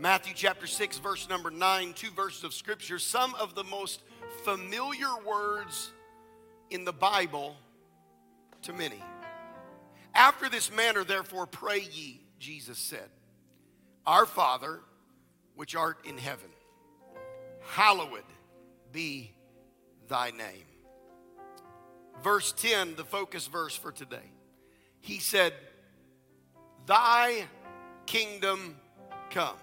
Matthew chapter 6, verse number 9, two verses of scripture, some of the most familiar words in the Bible to many. After this manner, therefore, pray ye, Jesus said, Our Father, which art in heaven, hallowed be thy name. Verse 10, the focus verse for today. He said, Thy kingdom come.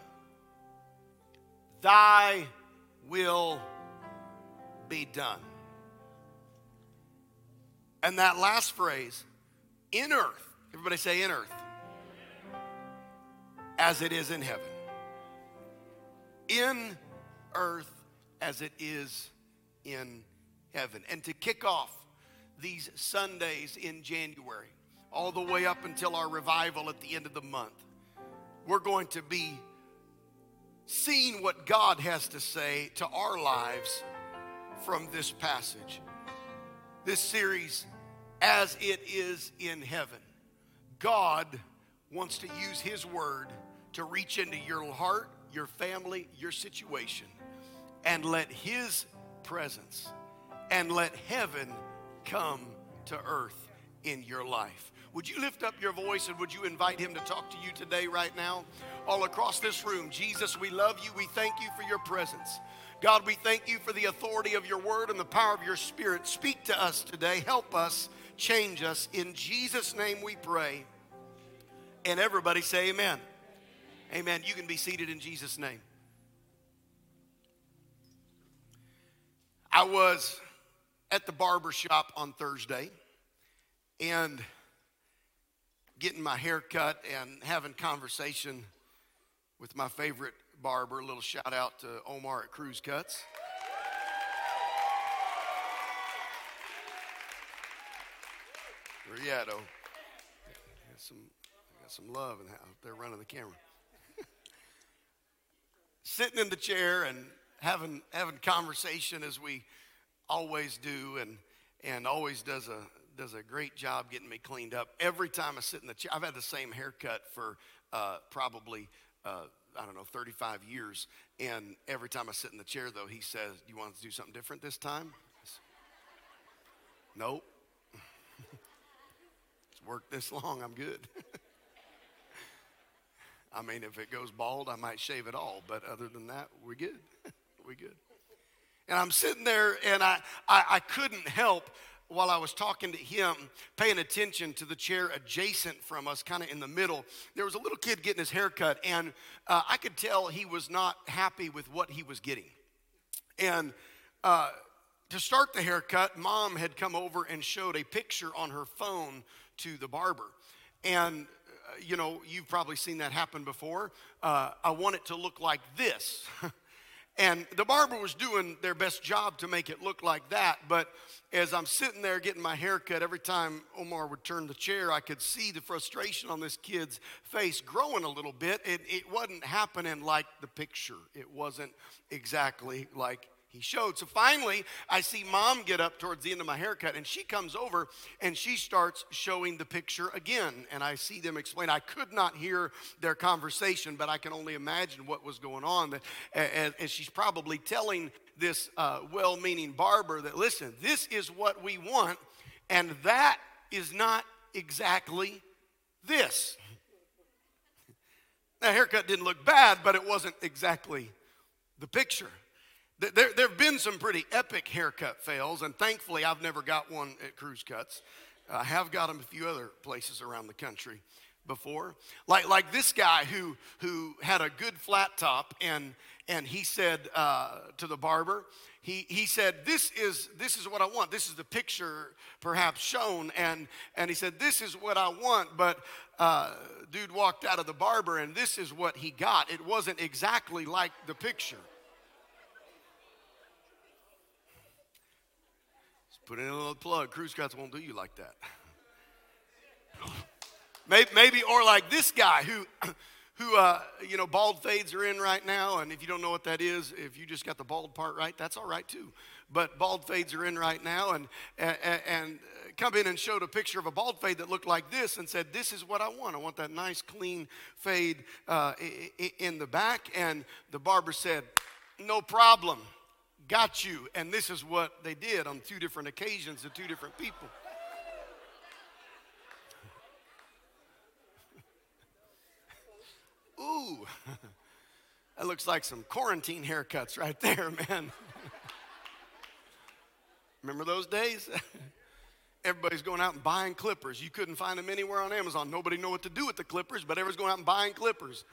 Thy will be done. And that last phrase, in earth. Everybody say in earth. As it is in heaven. In earth as it is in heaven. And to kick off these Sundays in January, all the way up until our revival at the end of the month, we're going to be seeing what God has to say to our lives from this passage. This series, As It Is in Heaven. God wants to use His Word to reach into your heart, your family, your situation, and let His presence and let heaven come to earth in your life. Would you lift up your voice and would you invite Him to talk to you today right now? All across this room, Jesus, we love you. We thank you for your presence. God, we thank you for the authority of your word and the power of your spirit. Speak to us today. Help us. Change us. In Jesus' name we pray. And everybody say amen. Amen. Amen. You can be seated in Jesus' name. I was at the barber shop on Thursday and getting my hair cut and having conversation with my favorite barber. A little shout out to Omar at Cruise Cuts. Rieto. I got some love in the house. They're running the camera. Sitting in the chair and having conversation as we always do, and always does a great job getting me cleaned up. Every time I sit in the chair, I've had the same haircut for probably 35 years. And every time I sit in the chair, though, he says, "Do you want to do something different this time?" Nope. It's worked this long. I'm good. I mean, if it goes bald, I might shave it all. But other than that, we're good. We're good. And I'm sitting there, and I couldn't help, while I was talking to him, paying attention to the chair adjacent from us, kind of in the middle. There was a little kid getting his hair cut, and I could tell he was not happy with what he was getting. And to start the haircut, Mom had come over and showed a picture on her phone to the barber. And, you've probably seen that happen before. I want it to look like this. And the barber was doing their best job to make it look like that, but as I'm sitting there getting my hair cut, every time Omar would turn the chair, I could see the frustration on this kid's face growing a little bit. It wasn't happening like the picture. It wasn't exactly like he showed. So finally, I see Mom get up towards the end of my haircut, and she comes over, and she starts showing the picture again. And I see them explain. I could not hear their conversation, but I can only imagine what was going on. And she's probably telling this well-meaning barber that, listen, this is what we want, and that is not exactly this. That haircut didn't look bad, but it wasn't exactly the picture. There have been some pretty epic haircut fails, and thankfully I've never got one at Cruise Cuts. I have got them a few other places around the country before. Like this guy who had a good flat top, and he said to the barber, he said, this is what I want. This is the picture perhaps shown, and he said, this is what I want, but dude walked out of the barber, and this is what he got. It wasn't exactly like the picture. Put in a little plug. Cruise Cuts won't do you like that. Maybe, or like this guy who bald fades are in right now. And if you don't know what that is, if you just got the bald part right, that's all right too. But bald fades are in right now, and come in and showed a picture of a bald fade that looked like this and said, this is what I want. I want that nice, clean fade in the back. And the barber said, no problem. Got you. And this is what they did on two different occasions to two different people. Ooh, that looks like some quarantine haircuts right there, man. Remember those days? Everybody's going out and buying clippers. You couldn't find them anywhere on Amazon. Nobody knew what to do with the clippers, but everyone's going out and buying clippers.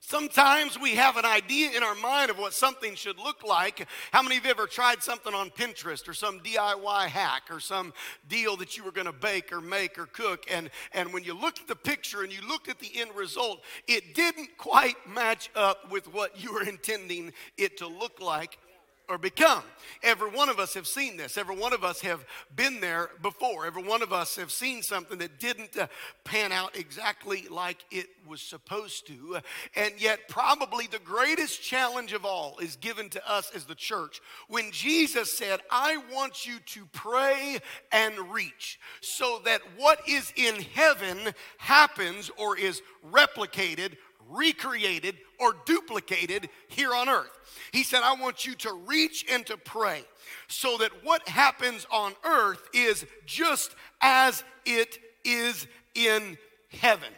Sometimes we have an idea in our mind of what something should look like. How many of you have ever tried something on Pinterest or some DIY hack or some deal that you were going to bake or make or cook? And when you looked at the picture and you looked at the end result, it didn't quite match up with what you were intending it to look like or become. Every one of us have seen this. Every one of us have been there before. Every one of us have seen something that didn't pan out exactly like it was supposed to. And yet probably the greatest challenge of all is given to us as the church when Jesus said, I want you to pray and reach so that what is in heaven happens or is replicated, recreated, or duplicated here on earth. He said, I want you to reach and to pray so that what happens on earth is just as it is in heaven.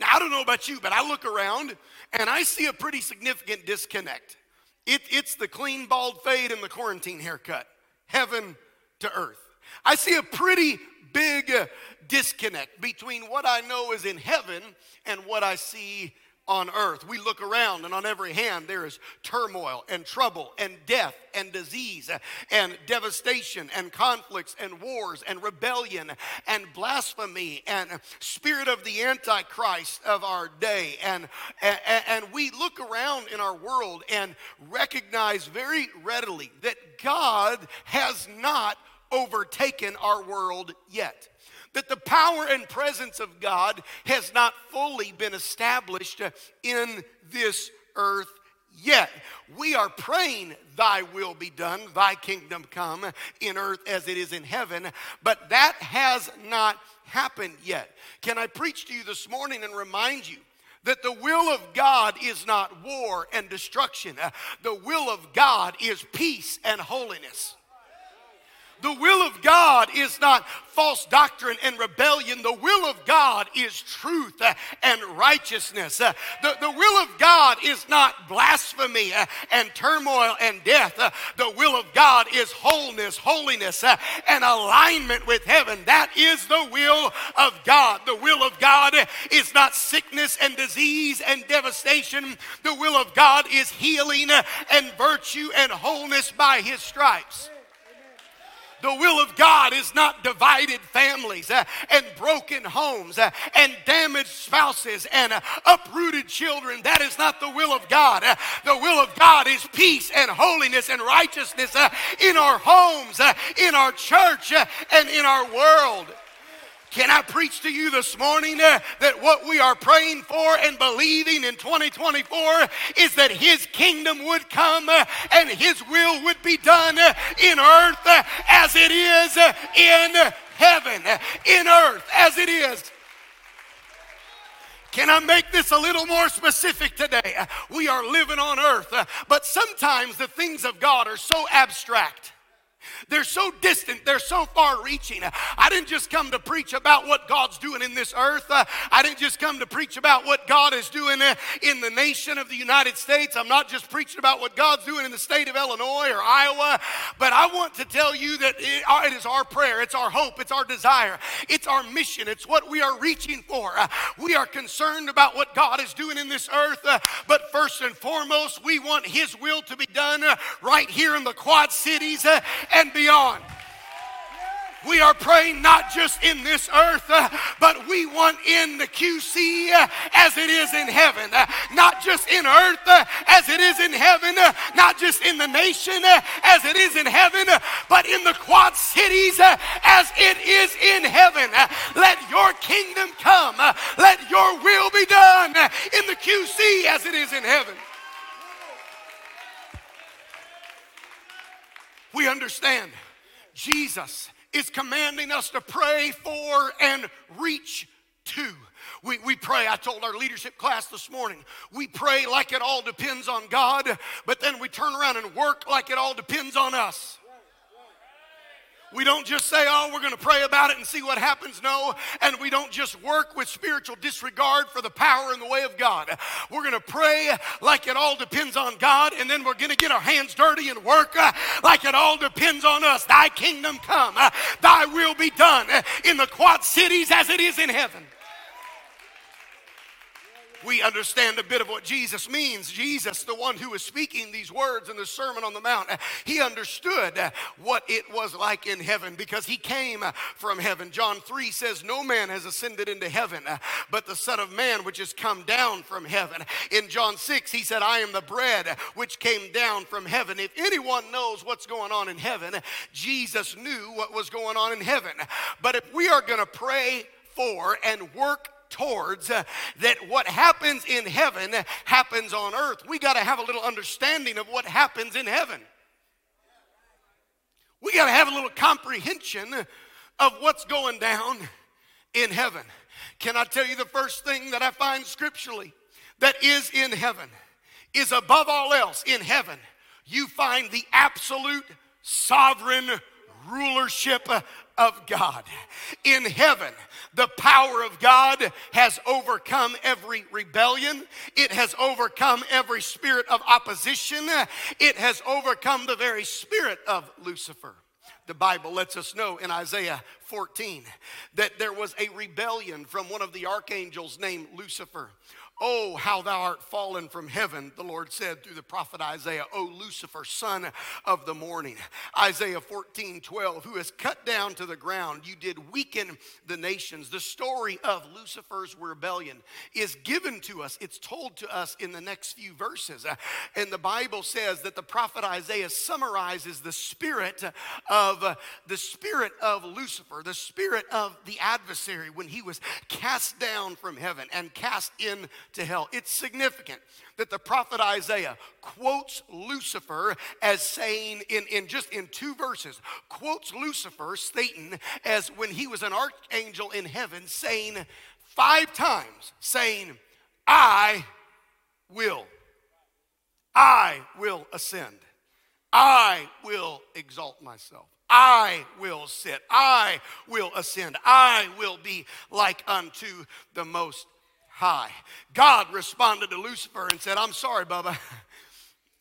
Now, I don't know about you, but I look around and I see a pretty significant disconnect. It's the clean bald fade and the quarantine haircut, heaven to earth. I see a pretty big disconnect between what I know is in heaven and what I see on earth. We look around and on every hand there is turmoil and trouble and death and disease and devastation and conflicts and wars and rebellion and blasphemy and spirit of the Antichrist of our day. And we look around in our world and recognize very readily that God has not overtaken our world yet. That the power and presence of God has not fully been established in this earth yet. We are praying, thy will be done, thy kingdom come in earth as it is in heaven, but that has not happened yet. Can I preach to you this morning and remind you that the will of God is not war and destruction. The will of God is peace and holiness. The will of God is not false doctrine and rebellion. The will of God is truth and righteousness. The will of God is not blasphemy and turmoil and death. The will of God is wholeness, holiness, and alignment with heaven. That is the will of God. The will of God is not sickness and disease and devastation. The will of God is healing and virtue and wholeness by his stripes. The will of God is not divided families and broken homes and damaged spouses and uprooted children. That is not the will of God. The will of God is peace and holiness and righteousness in our homes, in our church, and in our world. Can I preach to you this morning that what we are praying for and believing in 2024 is that his kingdom would come and his will would be done in earth as it is in heaven, in earth as it is. Can I make this a little more specific today? We are living on earth, but sometimes the things of God are so abstract. They're so distant. They're so far-reaching. I didn't just come to preach about what God's doing in this earth. I didn't just come to preach about what God is doing in the nation of the United States. I'm not just preaching about what God's doing in the state of Illinois or Iowa, but I want to tell you that it is our prayer. It's our hope. It's our desire. It's our mission. It's what we are reaching for. We are concerned about what God is doing in this earth, but first and foremost, we want his will to be done right here in the Quad Cities and beyond. We are praying not just in this earth, but we want in the QC as it is in heaven. Not just in earth as it is in heaven. Not just in the nation as it is in heaven, but in the Quad Cities as it is in heaven. Let your kingdom come. Let your will be done in the QC as it is in heaven. We understand Jesus is commanding us to pray for and reach to. We pray, I told our leadership class this morning, we pray like it all depends on God, but then we turn around and work like it all depends on us. We don't just say, oh, we're going to pray about it and see what happens. No, and we don't just work with spiritual disregard for the power and the way of God. We're going to pray like it all depends on God, and then we're going to get our hands dirty and work like it all depends on us. Thy kingdom come, thy will be done in the Quad Cities as it is in heaven. We understand a bit of what Jesus means. Jesus, the one who was speaking these words in the Sermon on the Mount, he understood what it was like in heaven because he came from heaven. John 3 says, no man has ascended into heaven, but the Son of Man which has come down from heaven. In John 6, he said, I am the bread which came down from heaven. If anyone knows what's going on in heaven, Jesus knew what was going on in heaven. But if we are going to pray for and work towards that what happens in heaven happens on earth, we got to have a little understanding of what happens in heaven. We got to have a little comprehension of what's going down in heaven. Can I tell you the first thing that I find scripturally that is in heaven is above all else in heaven? You find the absolute sovereign rulership of God. In heaven, the power of God has overcome every rebellion. It has overcome every spirit of opposition. It has overcome the very spirit of Lucifer. The Bible lets us know in Isaiah 14 that there was a rebellion from one of the archangels named Lucifer. Oh, how thou art fallen from heaven, the Lord said through the prophet Isaiah, O Lucifer, son of the morning. Isaiah 14:12, who is cut down to the ground, you did weaken the nations. The story of Lucifer's rebellion is given to us. It's told to us in the next few verses. And the Bible says that the prophet Isaiah summarizes the spirit of Lucifer, the spirit of the adversary when he was cast down from heaven and cast in to hell. It's significant that the prophet Isaiah quotes Lucifer as saying in just two verses, quotes Lucifer, Satan, as when he was an archangel in heaven saying 5 times, saying, I will ascend. I will exalt myself. I will sit. I will ascend. I will be like unto the Most High. God responded to Lucifer and said, I'm sorry, Bubba.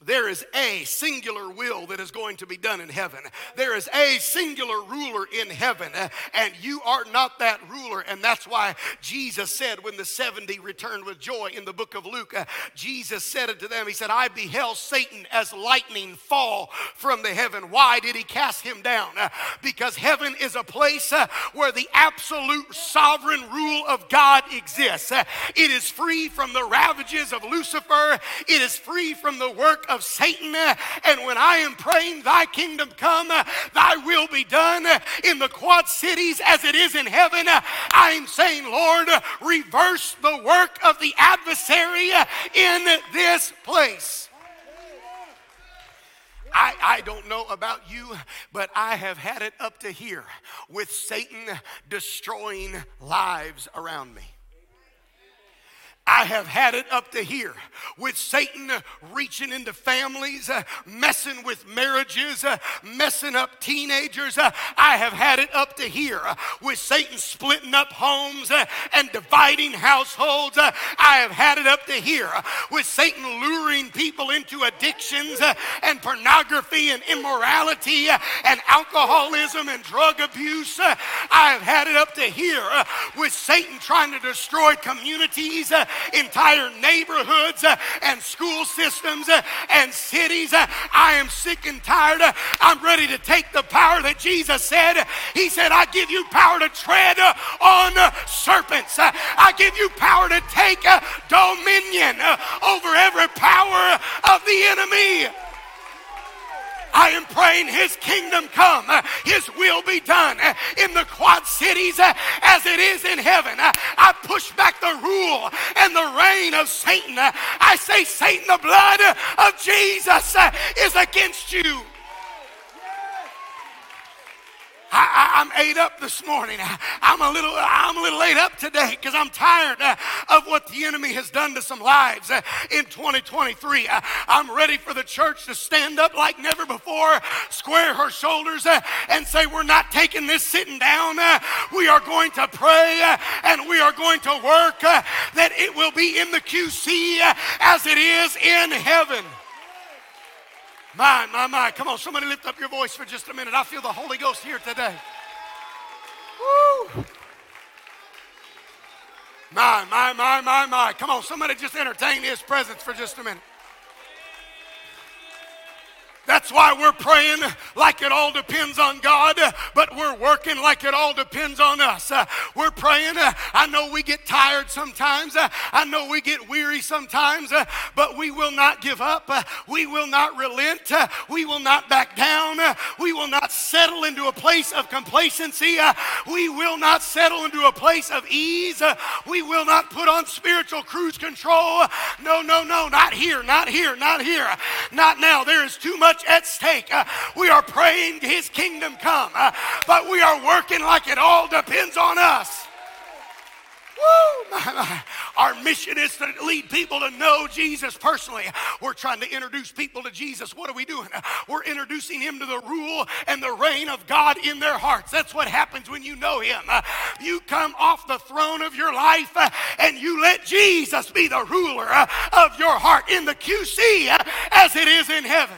There is a singular will that is going to be done in heaven. There is a singular ruler in heaven, and you are not that ruler. And that's why Jesus said when the 70 returned with joy in the book of Luke, Jesus said it to them, he said, I beheld Satan as lightning fall from the heaven. Why did he cast him down? Because heaven is a place where the absolute sovereign rule of God exists. It is free from the ravages of Lucifer. It is free from the work of Satan. And when I am praying, thy kingdom come, thy will be done in the Quad Cities as it is in heaven, I am saying, Lord, reverse the work of the adversary in this place. I don't know about you, but I have had it up to here with Satan destroying lives around me. I have had it up to here with Satan reaching into families, messing with marriages, messing up teenagers. I have had it up to here with Satan splitting up homes and dividing households. I have had it up to here with Satan luring people into addictions and pornography and immorality and alcoholism and drug abuse. I have had it up to here with Satan trying to destroy communities, entire neighborhoods and school systems and cities. I am sick and tired. I'm ready to take the power that Jesus said. He said, I give you power to tread on serpents. I give you power to take dominion over every power of the enemy. I am praying his kingdom come, his will be done in the Quad Cities as it is in heaven. I push back the rule and the reign of Satan. I say, Satan, the blood of Jesus is against you. I'm ate up this morning. I'm a little ate up today because I'm tired of what the enemy has done to some lives in 2023. I'm ready for the church to stand up like never before, square her shoulders and say, we're not taking this sitting down. We are going to pray and we are going to work that it will be in the QC as it is in heaven. My. Come on, somebody lift up your voice for just a minute. I feel the Holy Ghost here today. Woo. My. Come on, somebody just entertain his presence for just a minute. That's why we're praying like it all depends on God, but we're working like it all depends on us. We're praying. I know we get tired sometimes. I know we get weary sometimes, but we will not give up. We will not relent. We will not back down. We will not settle into a place of complacency. We will not settle into a place of ease. We will not put on spiritual cruise control. No, not here. Not now. There is too much at stake. We are praying his kingdom come, but we are working like it all depends on us. Woo, my. Our mission is to lead people to know Jesus personally. We're trying to introduce people to Jesus. What are we doing? We're introducing him to the rule and the reign of God in their hearts. That's what happens when you know him. You come off the throne of your life and you let Jesus be the ruler of your heart in the QC as it is in heaven.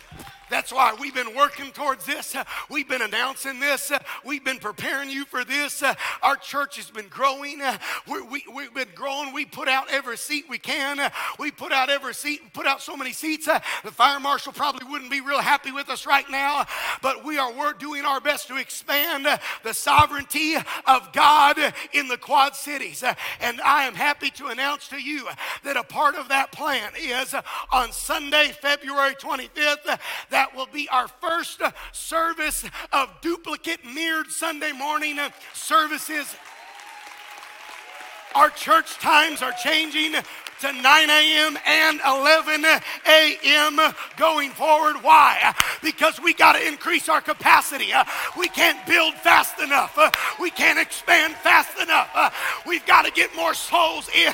That's why we've been working towards this. We've been announcing this. We've been preparing you for this. Our church has been growing. We've been growing. We put out every seat we can. We put out every seat, put out so many seats. The fire marshal probably wouldn't be real happy with us right now, but we're doing our best to expand the sovereignty of God in the Quad Cities. And I am happy to announce to you that a part of that plan is on Sunday, February 25th, that will be our first service of duplicate mirrored Sunday morning services. Our church times are changing to 9 a.m. and 11 a.m. going forward. Why? Because we got to increase our capacity. We can't build fast enough. We can't expand fast enough. We've got to get more souls in.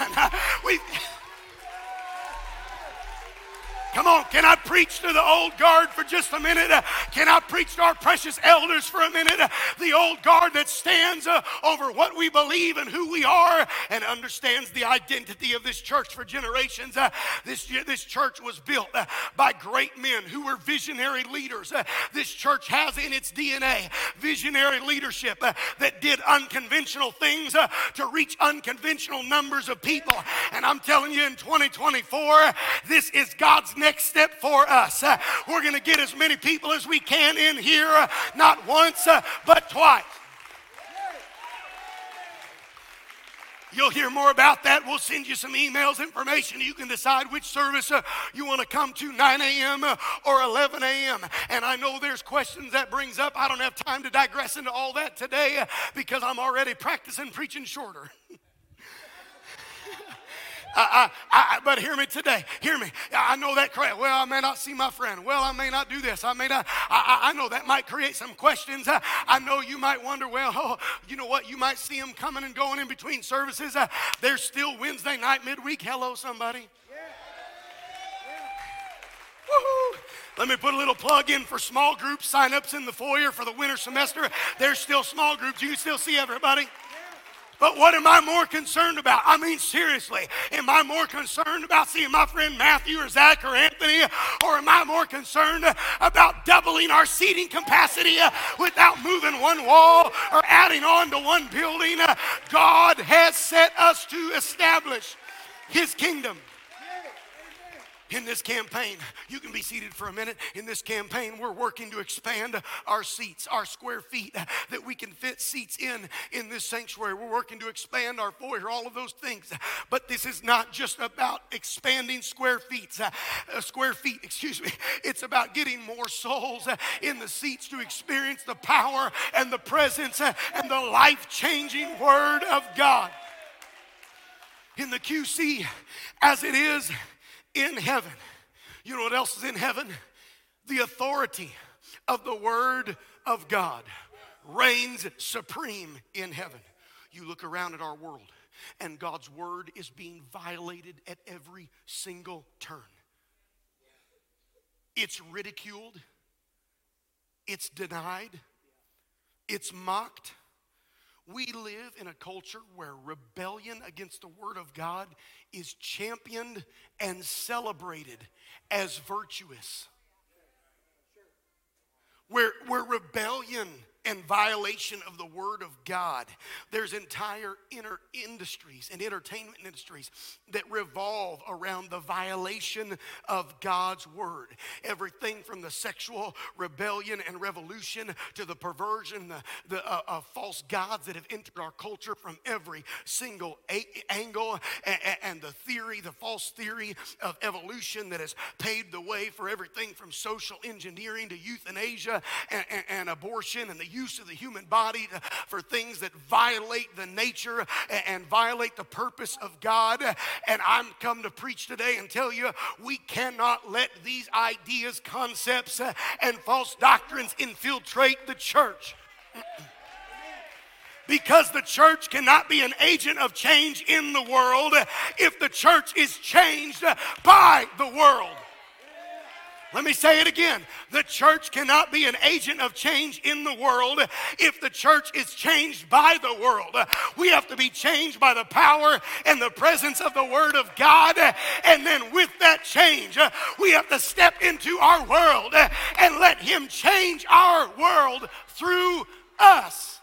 Come on, can I preach to the old guard for just a minute? Can I preach to our precious elders for a minute? The old guard that stands over what we believe and who we are and understands the identity of this church for generations. This church was built by great men who were visionary leaders. This church has in its DNA visionary leadership that did unconventional things to reach unconventional numbers of people. And I'm telling you, in 2024, this is God's next step for us. We're going to get as many people as we can in here, not once, but twice. You'll hear more about that. We'll send you some emails, information. You can decide which service you want to come to, 9 a.m. Or 11 a.m. And I know there's questions that brings up. I don't have time to digress into all that today because I'm already practicing preaching shorter. But hear me today. Hear me. I know that. Well, I may not see my friend. Well, I may not do this. I may not. I know that might create some questions. I know you might wonder. Well, you know what? You might see them coming and going in between services. There's still Wednesday night midweek. Hello, somebody. Woo-hoo. Let me put a little plug in for small group signups in the foyer for the winter semester. There's still small groups. You can still see everybody. But what am I more concerned about? I mean, seriously, am I more concerned about seeing my friend Matthew or Zach or Anthony, or am I more concerned about doubling our seating capacity without moving one wall or adding on to one building? God has set us to establish his kingdom. In this campaign, you can be seated for a minute. In this campaign, we're working to expand our seats, our square feet, that we can fit seats in this sanctuary. We're working to expand our foyer, all of those things. But this is not just about expanding square feet. It's about getting more souls in the seats to experience the power and the presence and the life-changing word of God. In the QC, as it is in heaven. You know what else is in heaven? The authority of the Word of God reigns supreme in heaven. You look around at our world, and God's Word is being violated at every single turn. It's ridiculed. It's denied. It's mocked. We live in a culture where rebellion against the Word of God is championed and celebrated as virtuous. Where rebellion and violation of the Word of God, there's entire inner industries and entertainment industries that revolve around the violation of God's Word. Everything from the sexual rebellion and revolution to the perversion, the false gods that have entered our culture from every single angle, and the theory, the false theory of evolution that has paved the way for everything from social engineering to euthanasia and abortion and the use of the human body for things that violate the nature and violate the purpose of God. And I'm come to preach today and tell you, we cannot let these ideas, concepts, and false doctrines infiltrate the church. Because the church cannot be an agent of change in the world if the church is changed by the world. Let me say it again. The church cannot be an agent of change in the world if the church is changed by the world. We have to be changed by the power and the presence of the Word of God. And then with that change, we have to step into our world and let Him change our world through us.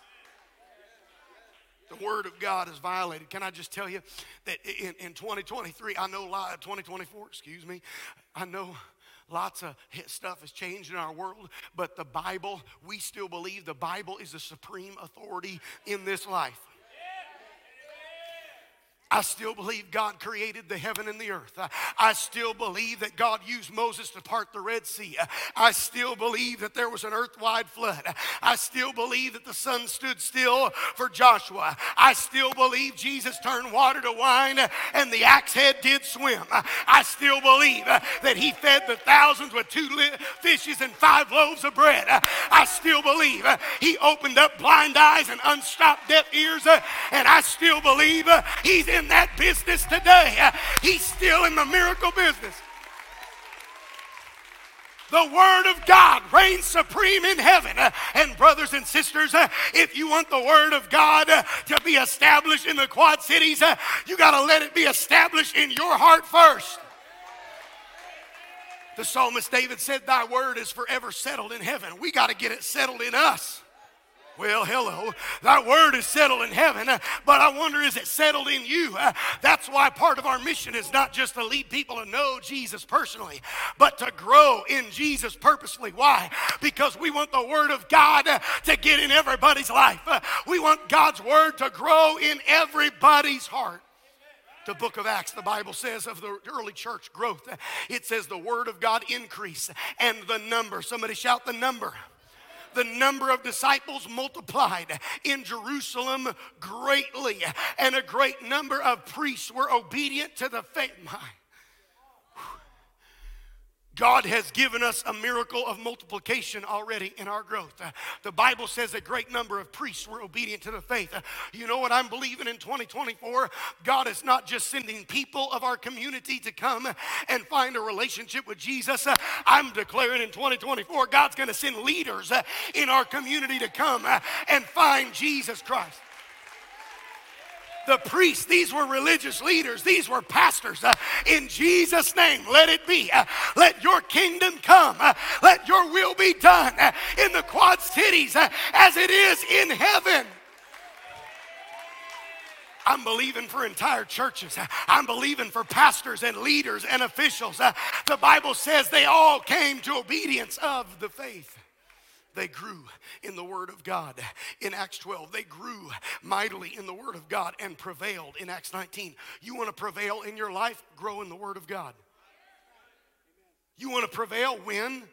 The Word of God is violated. Can I just tell you that in 2023, 2024, I know lots of stuff has changed in our world, but the Bible, we still believe the Bible is the supreme authority in this life. I still believe God created the heaven and the earth. I still believe that God used Moses to part the Red Sea. I still believe that there was an earth-wide flood. I still believe that the sun stood still for Joshua. I still believe Jesus turned water to wine and the axe head did swim. I still believe that He fed the thousands with 2 fishes and 5 loaves of bread. I still believe He opened up blind eyes and unstopped deaf ears. And I still believe He's in that business today. He's still in the miracle business. The Word of God reigns supreme in heaven. And brothers and sisters, if you want the Word of God to be established in the Quad Cities, you got to let it be established in your heart first. The psalmist David said, "Thy word is forever settled in heaven." We got to get it settled in us. Well, hello, thy word is settled in heaven, but I wonder, is it settled in you? That's why part of our mission is not just to lead people to know Jesus personally, but to grow in Jesus purposely. Why? Because we want the Word of God to get in everybody's life. We want God's Word to grow in everybody's heart. The book of Acts, the Bible says of the early church growth, it says the Word of God increase and the number. Somebody shout the number. The number of disciples multiplied in Jerusalem greatly, and a great number of priests were obedient to the faith. God has given us a miracle of multiplication already in our growth. The Bible says a great number of priests were obedient to the faith. You know what I'm believing in 2024? God is not just sending people of our community to come and find a relationship with Jesus. I'm declaring in 2024, God's going to send leaders in our community to come and find Jesus Christ. The priests, these were religious leaders. These were pastors. In Jesus' name, let it be. Let your kingdom come. Let your will be done in the Quad Cities as it is in heaven. I'm believing for entire churches. I'm believing for pastors and leaders and officials. The Bible says they all came to obedience of the faith. They grew in the Word of God. In Acts 12, they grew mightily in the Word of God and prevailed in Acts 19. You want to prevail in your life? Grow in the Word of God. You want to prevail when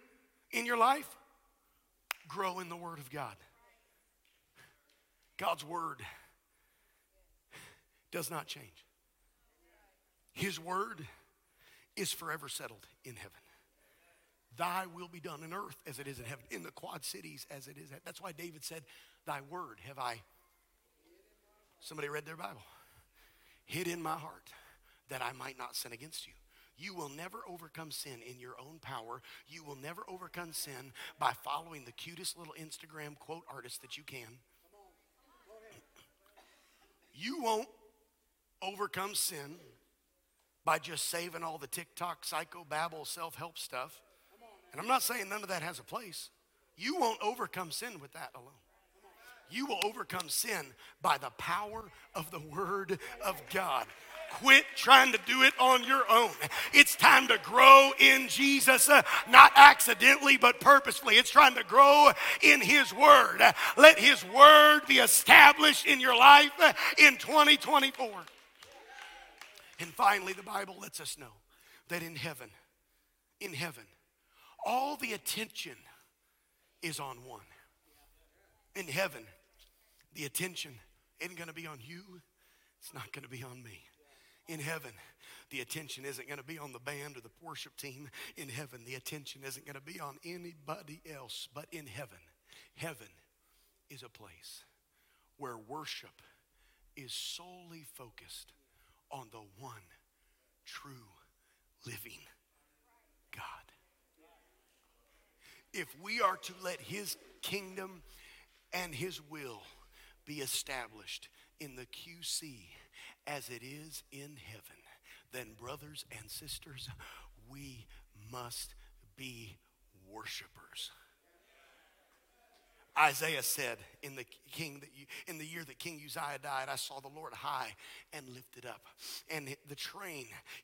in your life? Grow in the Word of God. God's Word does not change. His Word is forever settled in heaven. Thy will be done on earth as it is in heaven, in the Quad Cities as it is. That's why David said, thy word have I. Somebody read their Bible. Hid in my heart that I might not sin against you. You will never overcome sin in your own power. You will never overcome sin by following the cutest little Instagram quote artist that you can. You won't overcome sin by just saving all the TikTok, psychobabble, self-help stuff. And I'm not saying none of that has a place. You won't overcome sin with that alone. You will overcome sin by the power of the Word of God. Quit trying to do it on your own. It's time to grow in Jesus, not accidentally, but purposefully. It's time to grow in His Word. Let His Word be established in your life in 2024. And finally, the Bible lets us know that in heaven, all the attention is on one. In heaven, the attention isn't going to be on you. It's not going to be on me. In heaven, the attention isn't going to be on the band or the worship team. In heaven, the attention isn't going to be on anybody else. But in heaven, heaven is a place where worship is solely focused on the one true living God. If we are to let His kingdom and His will be established in the QC as it is in heaven, then brothers and sisters, we must be worshipers. Isaiah said, in the year that King Uzziah died, I saw the Lord high and lifted up. And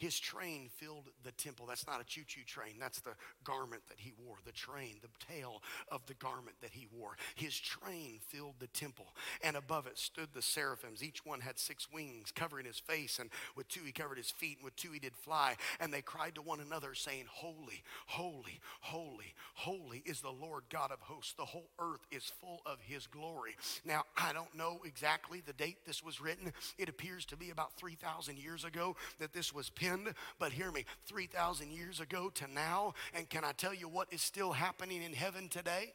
his train filled the temple. That's not a choo-choo train. That's the garment that he wore. The train, the tail of the garment that he wore. His train filled the temple. And above it stood the seraphims. Each one had 6 wings covering his face. And with 2 he covered his feet. And with 2 he did fly. And they cried to one another saying, holy, holy, holy, holy is the Lord God of hosts. The whole earth is full of His glory. Now, I don't know exactly the date this was written. It appears to be about 3,000 years ago that this was penned, but hear me, 3,000 years ago to now, and can I tell you what is still happening in heaven today?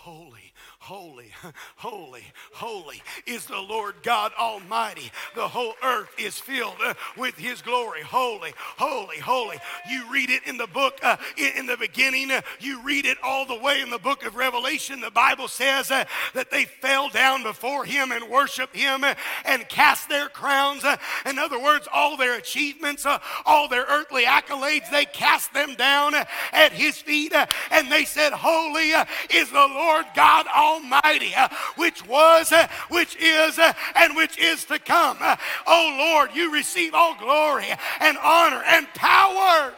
Holy, holy, holy, holy is the Lord God Almighty. The whole earth is filled with His glory. Holy, holy, holy. You read it in the book, in the beginning. You read it all the way in the book of Revelation. The Bible says that they fell down before Him and worshiped Him and cast their crowns. In other words, all their achievements, all their earthly accolades, they cast them down at His feet. And they said, holy is the Lord God Almighty, which was, which is, and which is to come. Oh Lord, you receive all glory and honor and power.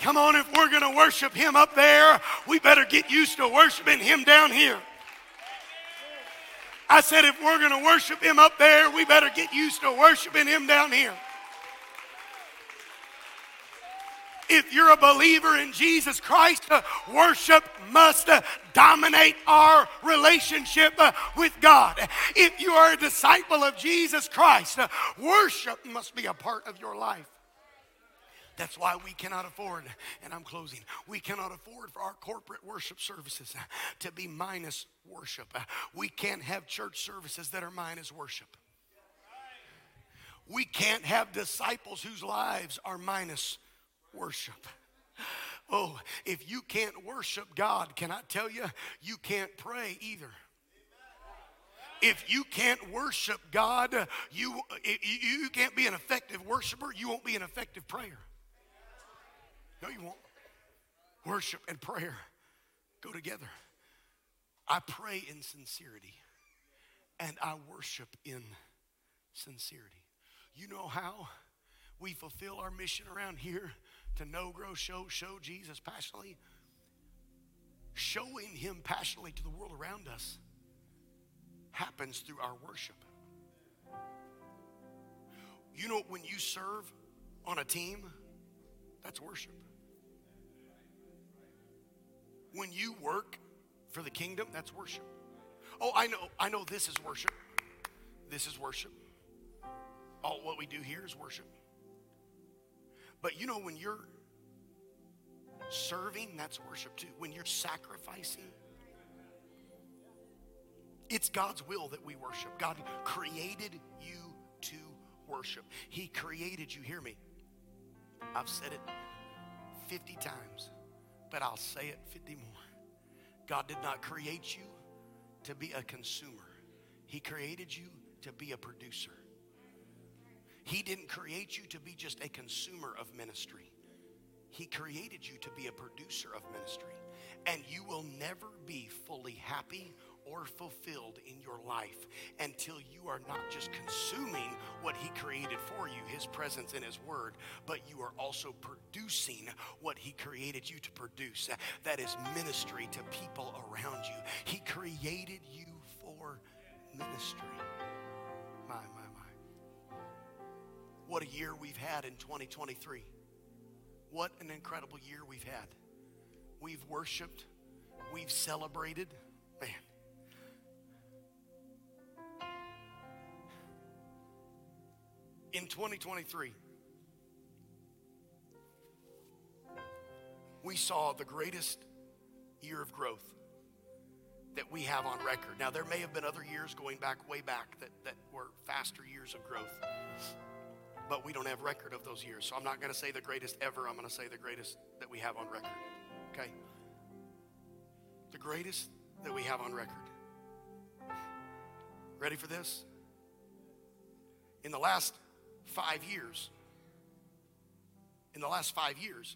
Come on, if we're going to worship Him up there, we better get used to worshiping Him down here. I said, if we're going to worship Him up there, we better get used to worshiping Him down here. If you're a believer in Jesus Christ, worship must dominate our relationship with God. If you are a disciple of Jesus Christ, worship must be a part of your life. That's why we cannot afford, and I'm closing, we cannot afford for our corporate worship services to be minus worship. We can't have church services that are minus worship. We can't have disciples whose lives are minus worship. Oh, if you can't worship God, can I tell you, you can't pray either. If you can't worship God, you can't be an effective worshiper, you won't be an effective prayer. No, you won't. Worship and prayer go together. I pray in sincerity, and I worship in sincerity. You know how we fulfill our mission around here? To know, grow, show Jesus passionately. Showing Him passionately to the world around us happens through our worship. You know, when you serve on a team, that's worship. When you work for the kingdom, that's worship. Oh, I know this is worship. This is worship. All what we do here is worship. But you know, when you're Serving, that's worship too. When you're sacrificing, it's God's will that we worship. God created you to worship. He created you, hear me. I've said it 50 times, but I'll say it 50 more. God did not create you to be a consumer. He created you to be a producer. He didn't create you to be just a consumer of ministry. He created you to be a producer of ministry. And you will never be fully happy or fulfilled in your life until you are not just consuming what he created for you, his presence and his word, but you are also producing what he created you to produce. That is ministry to people around you. He created you for ministry. My. What a year we've had in 2023. What an incredible year we've had. We've worshiped, we've celebrated, man. In 2023, we saw the greatest year of growth that we have on record. Now, there may have been other years going back, way back, that were faster years of growth, but we don't have record of those years. So I'm not going to say the greatest ever. I'm going to say the greatest that we have on record, okay? The greatest that we have on record. Ready for this? In the last 5 years,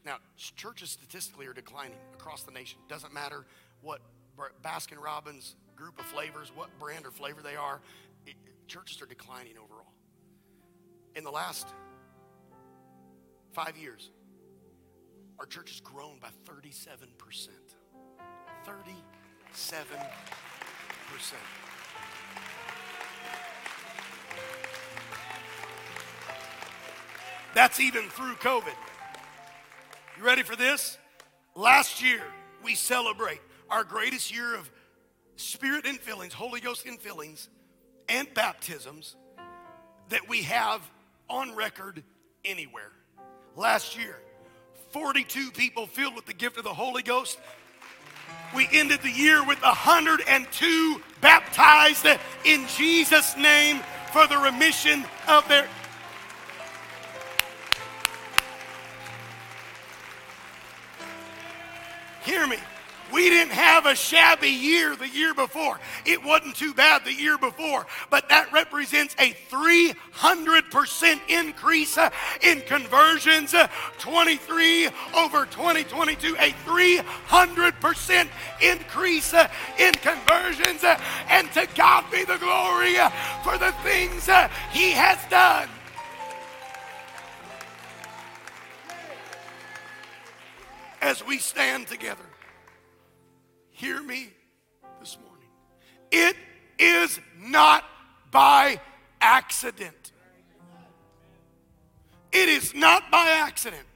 now churches statistically are declining across the nation. Doesn't matter what Baskin Robbins group of flavors, what brand or flavor they are, churches are declining overall. In the last 5 years, our church has grown by 37%. 37%. That's even through COVID. You ready for this? Last year, we celebrate our greatest year of spirit infillings, Holy Ghost infillings, and baptisms that we have on record anywhere. Last year, 42 people filled with the gift of the Holy Ghost. We ended the year with 102 baptized in Jesus' name for the remission of their... Hear me. We didn't have a shabby year the year before. It wasn't too bad the year before, but that represents a 300% increase in conversions, 23 over 2022, a 300% increase in conversions, and to God be the glory for the things he has done. As we stand together, hear me this morning. It is not by accident. It is not by accident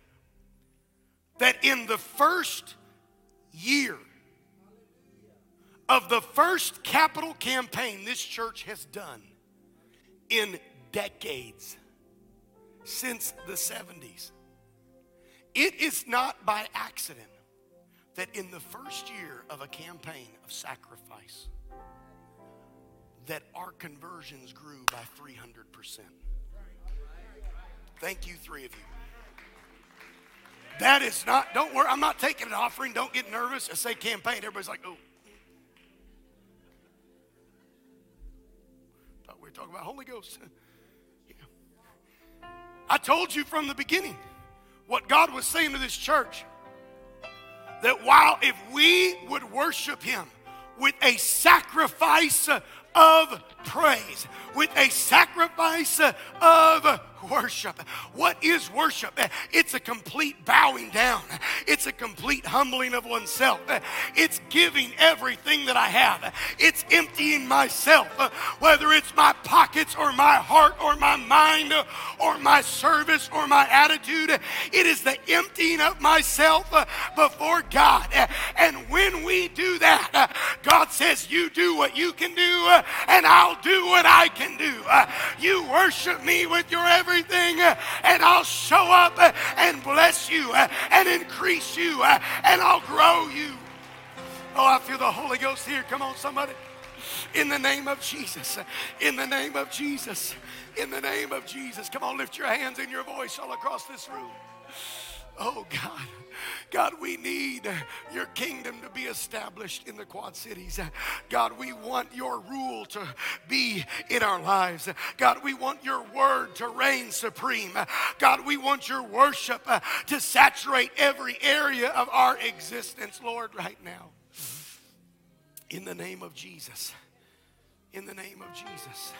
that in the first year of the first capital campaign this church has done in decades since the 70s, it is not by accident that in the first year of a campaign of sacrifice that our conversions grew by 300%. Thank you, three of you. That is not, don't worry, I'm not taking an offering. Don't get nervous. I say campaign. Everybody's like, oh. Thought we were talking about Holy Ghost. Yeah. I told you from the beginning what God was saying to this church, that while if we would worship him with a sacrifice of praise, with a sacrifice of worship. What is worship? It's a complete bowing down. It's a complete humbling of oneself. It's giving everything that I have. It's emptying myself, whether it's my pockets or my heart or my mind or my service or my attitude. It is the emptying of myself before God. And when we do that, God says, you do what you can do and I'll do what I can do. You worship me with your everything. everything, and I'll show up and bless you and increase you and I'll grow you. Oh, I feel the Holy Ghost here. Come on, somebody. In the name of Jesus. In the name of Jesus. In the name of Jesus. Come on, lift your hands and your voice all across this room. Oh, God. God, we need your kingdom to be established in the Quad Cities. God, we want your rule to be in our lives. God, we want your word to reign supreme. God, we want your worship to saturate every area of our existence, Lord, right now. In the name of Jesus. In the name of Jesus.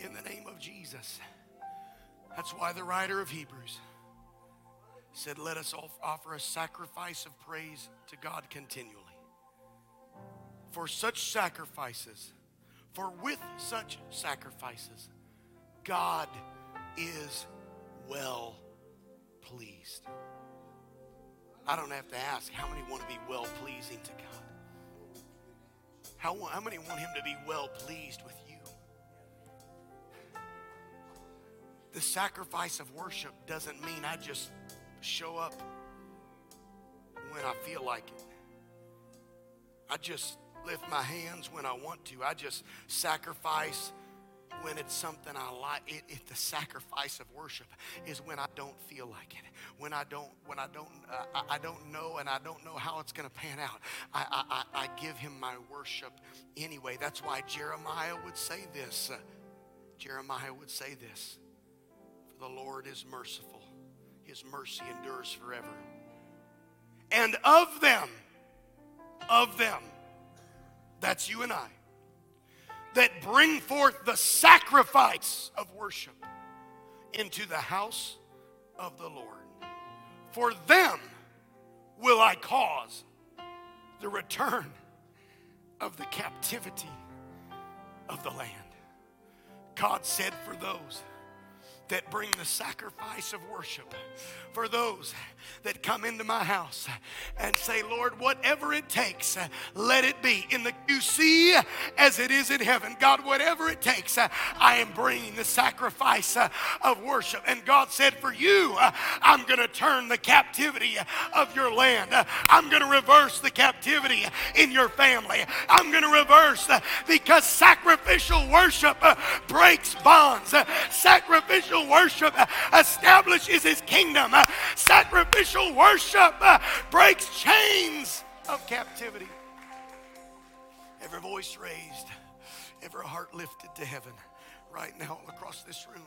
In the name of Jesus. That's why the writer of Hebrews said, let us offer a sacrifice of praise to God continually. For such sacrifices, for with such sacrifices, God is well pleased. I don't have to ask how many want to be well pleasing to God. How many want him to be well pleased with you? The sacrifice of worship doesn't mean I just show up when I feel like it. I just lift my hands when I want to. I just sacrifice when it's something I like. The sacrifice of worship is when I don't feel like it. When I don't know and I don't know how it's going to pan out. I give him my worship anyway. That's why Jeremiah would say this. Jeremiah would say this. For the Lord is merciful. His mercy endures forever. And of them, that's you and I, that bring forth the sacrifice of worship into the house of the Lord. For them will I cause the return of the captivity of the land. God said for those that bring the sacrifice of worship, for those that come into my house and say, Lord, whatever it takes, let it be in the QC as it is in heaven. God, whatever it takes, I am bringing the sacrifice of worship. And God said, for you, I'm going to turn the captivity of your land. I'm going to reverse the captivity in your family. I'm going to reverse, because sacrificial worship breaks bonds. Sacrificial worship establishes his kingdom. Sacrificial worship breaks chains of captivity. Every voice raised, every heart lifted to heaven. Right now, all across this room,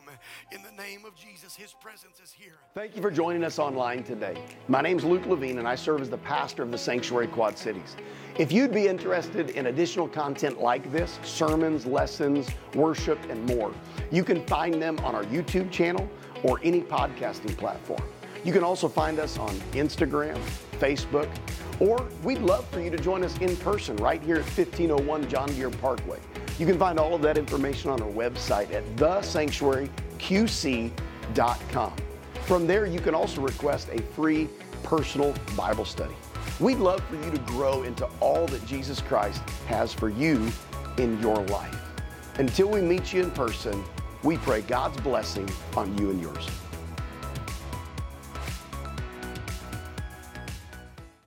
in the name of Jesus, his presence is here. Thank you for joining us online today. My name's Luke Levine, and I serve as the pastor of the Sanctuary Quad Cities. If you'd be interested in additional content like this, sermons, lessons, worship, and more, you can find them on our YouTube channel or any podcasting platform. You can also find us on Instagram, Facebook, or we'd love for you to join us in person right here at 1501 John Deere Parkway. You can find all of that information on our website at thesanctuaryqc.com. From there, you can also request a free personal Bible study. We'd love for you to grow into all that Jesus Christ has for you in your life. Until we meet you in person, we pray God's blessing on you and yours.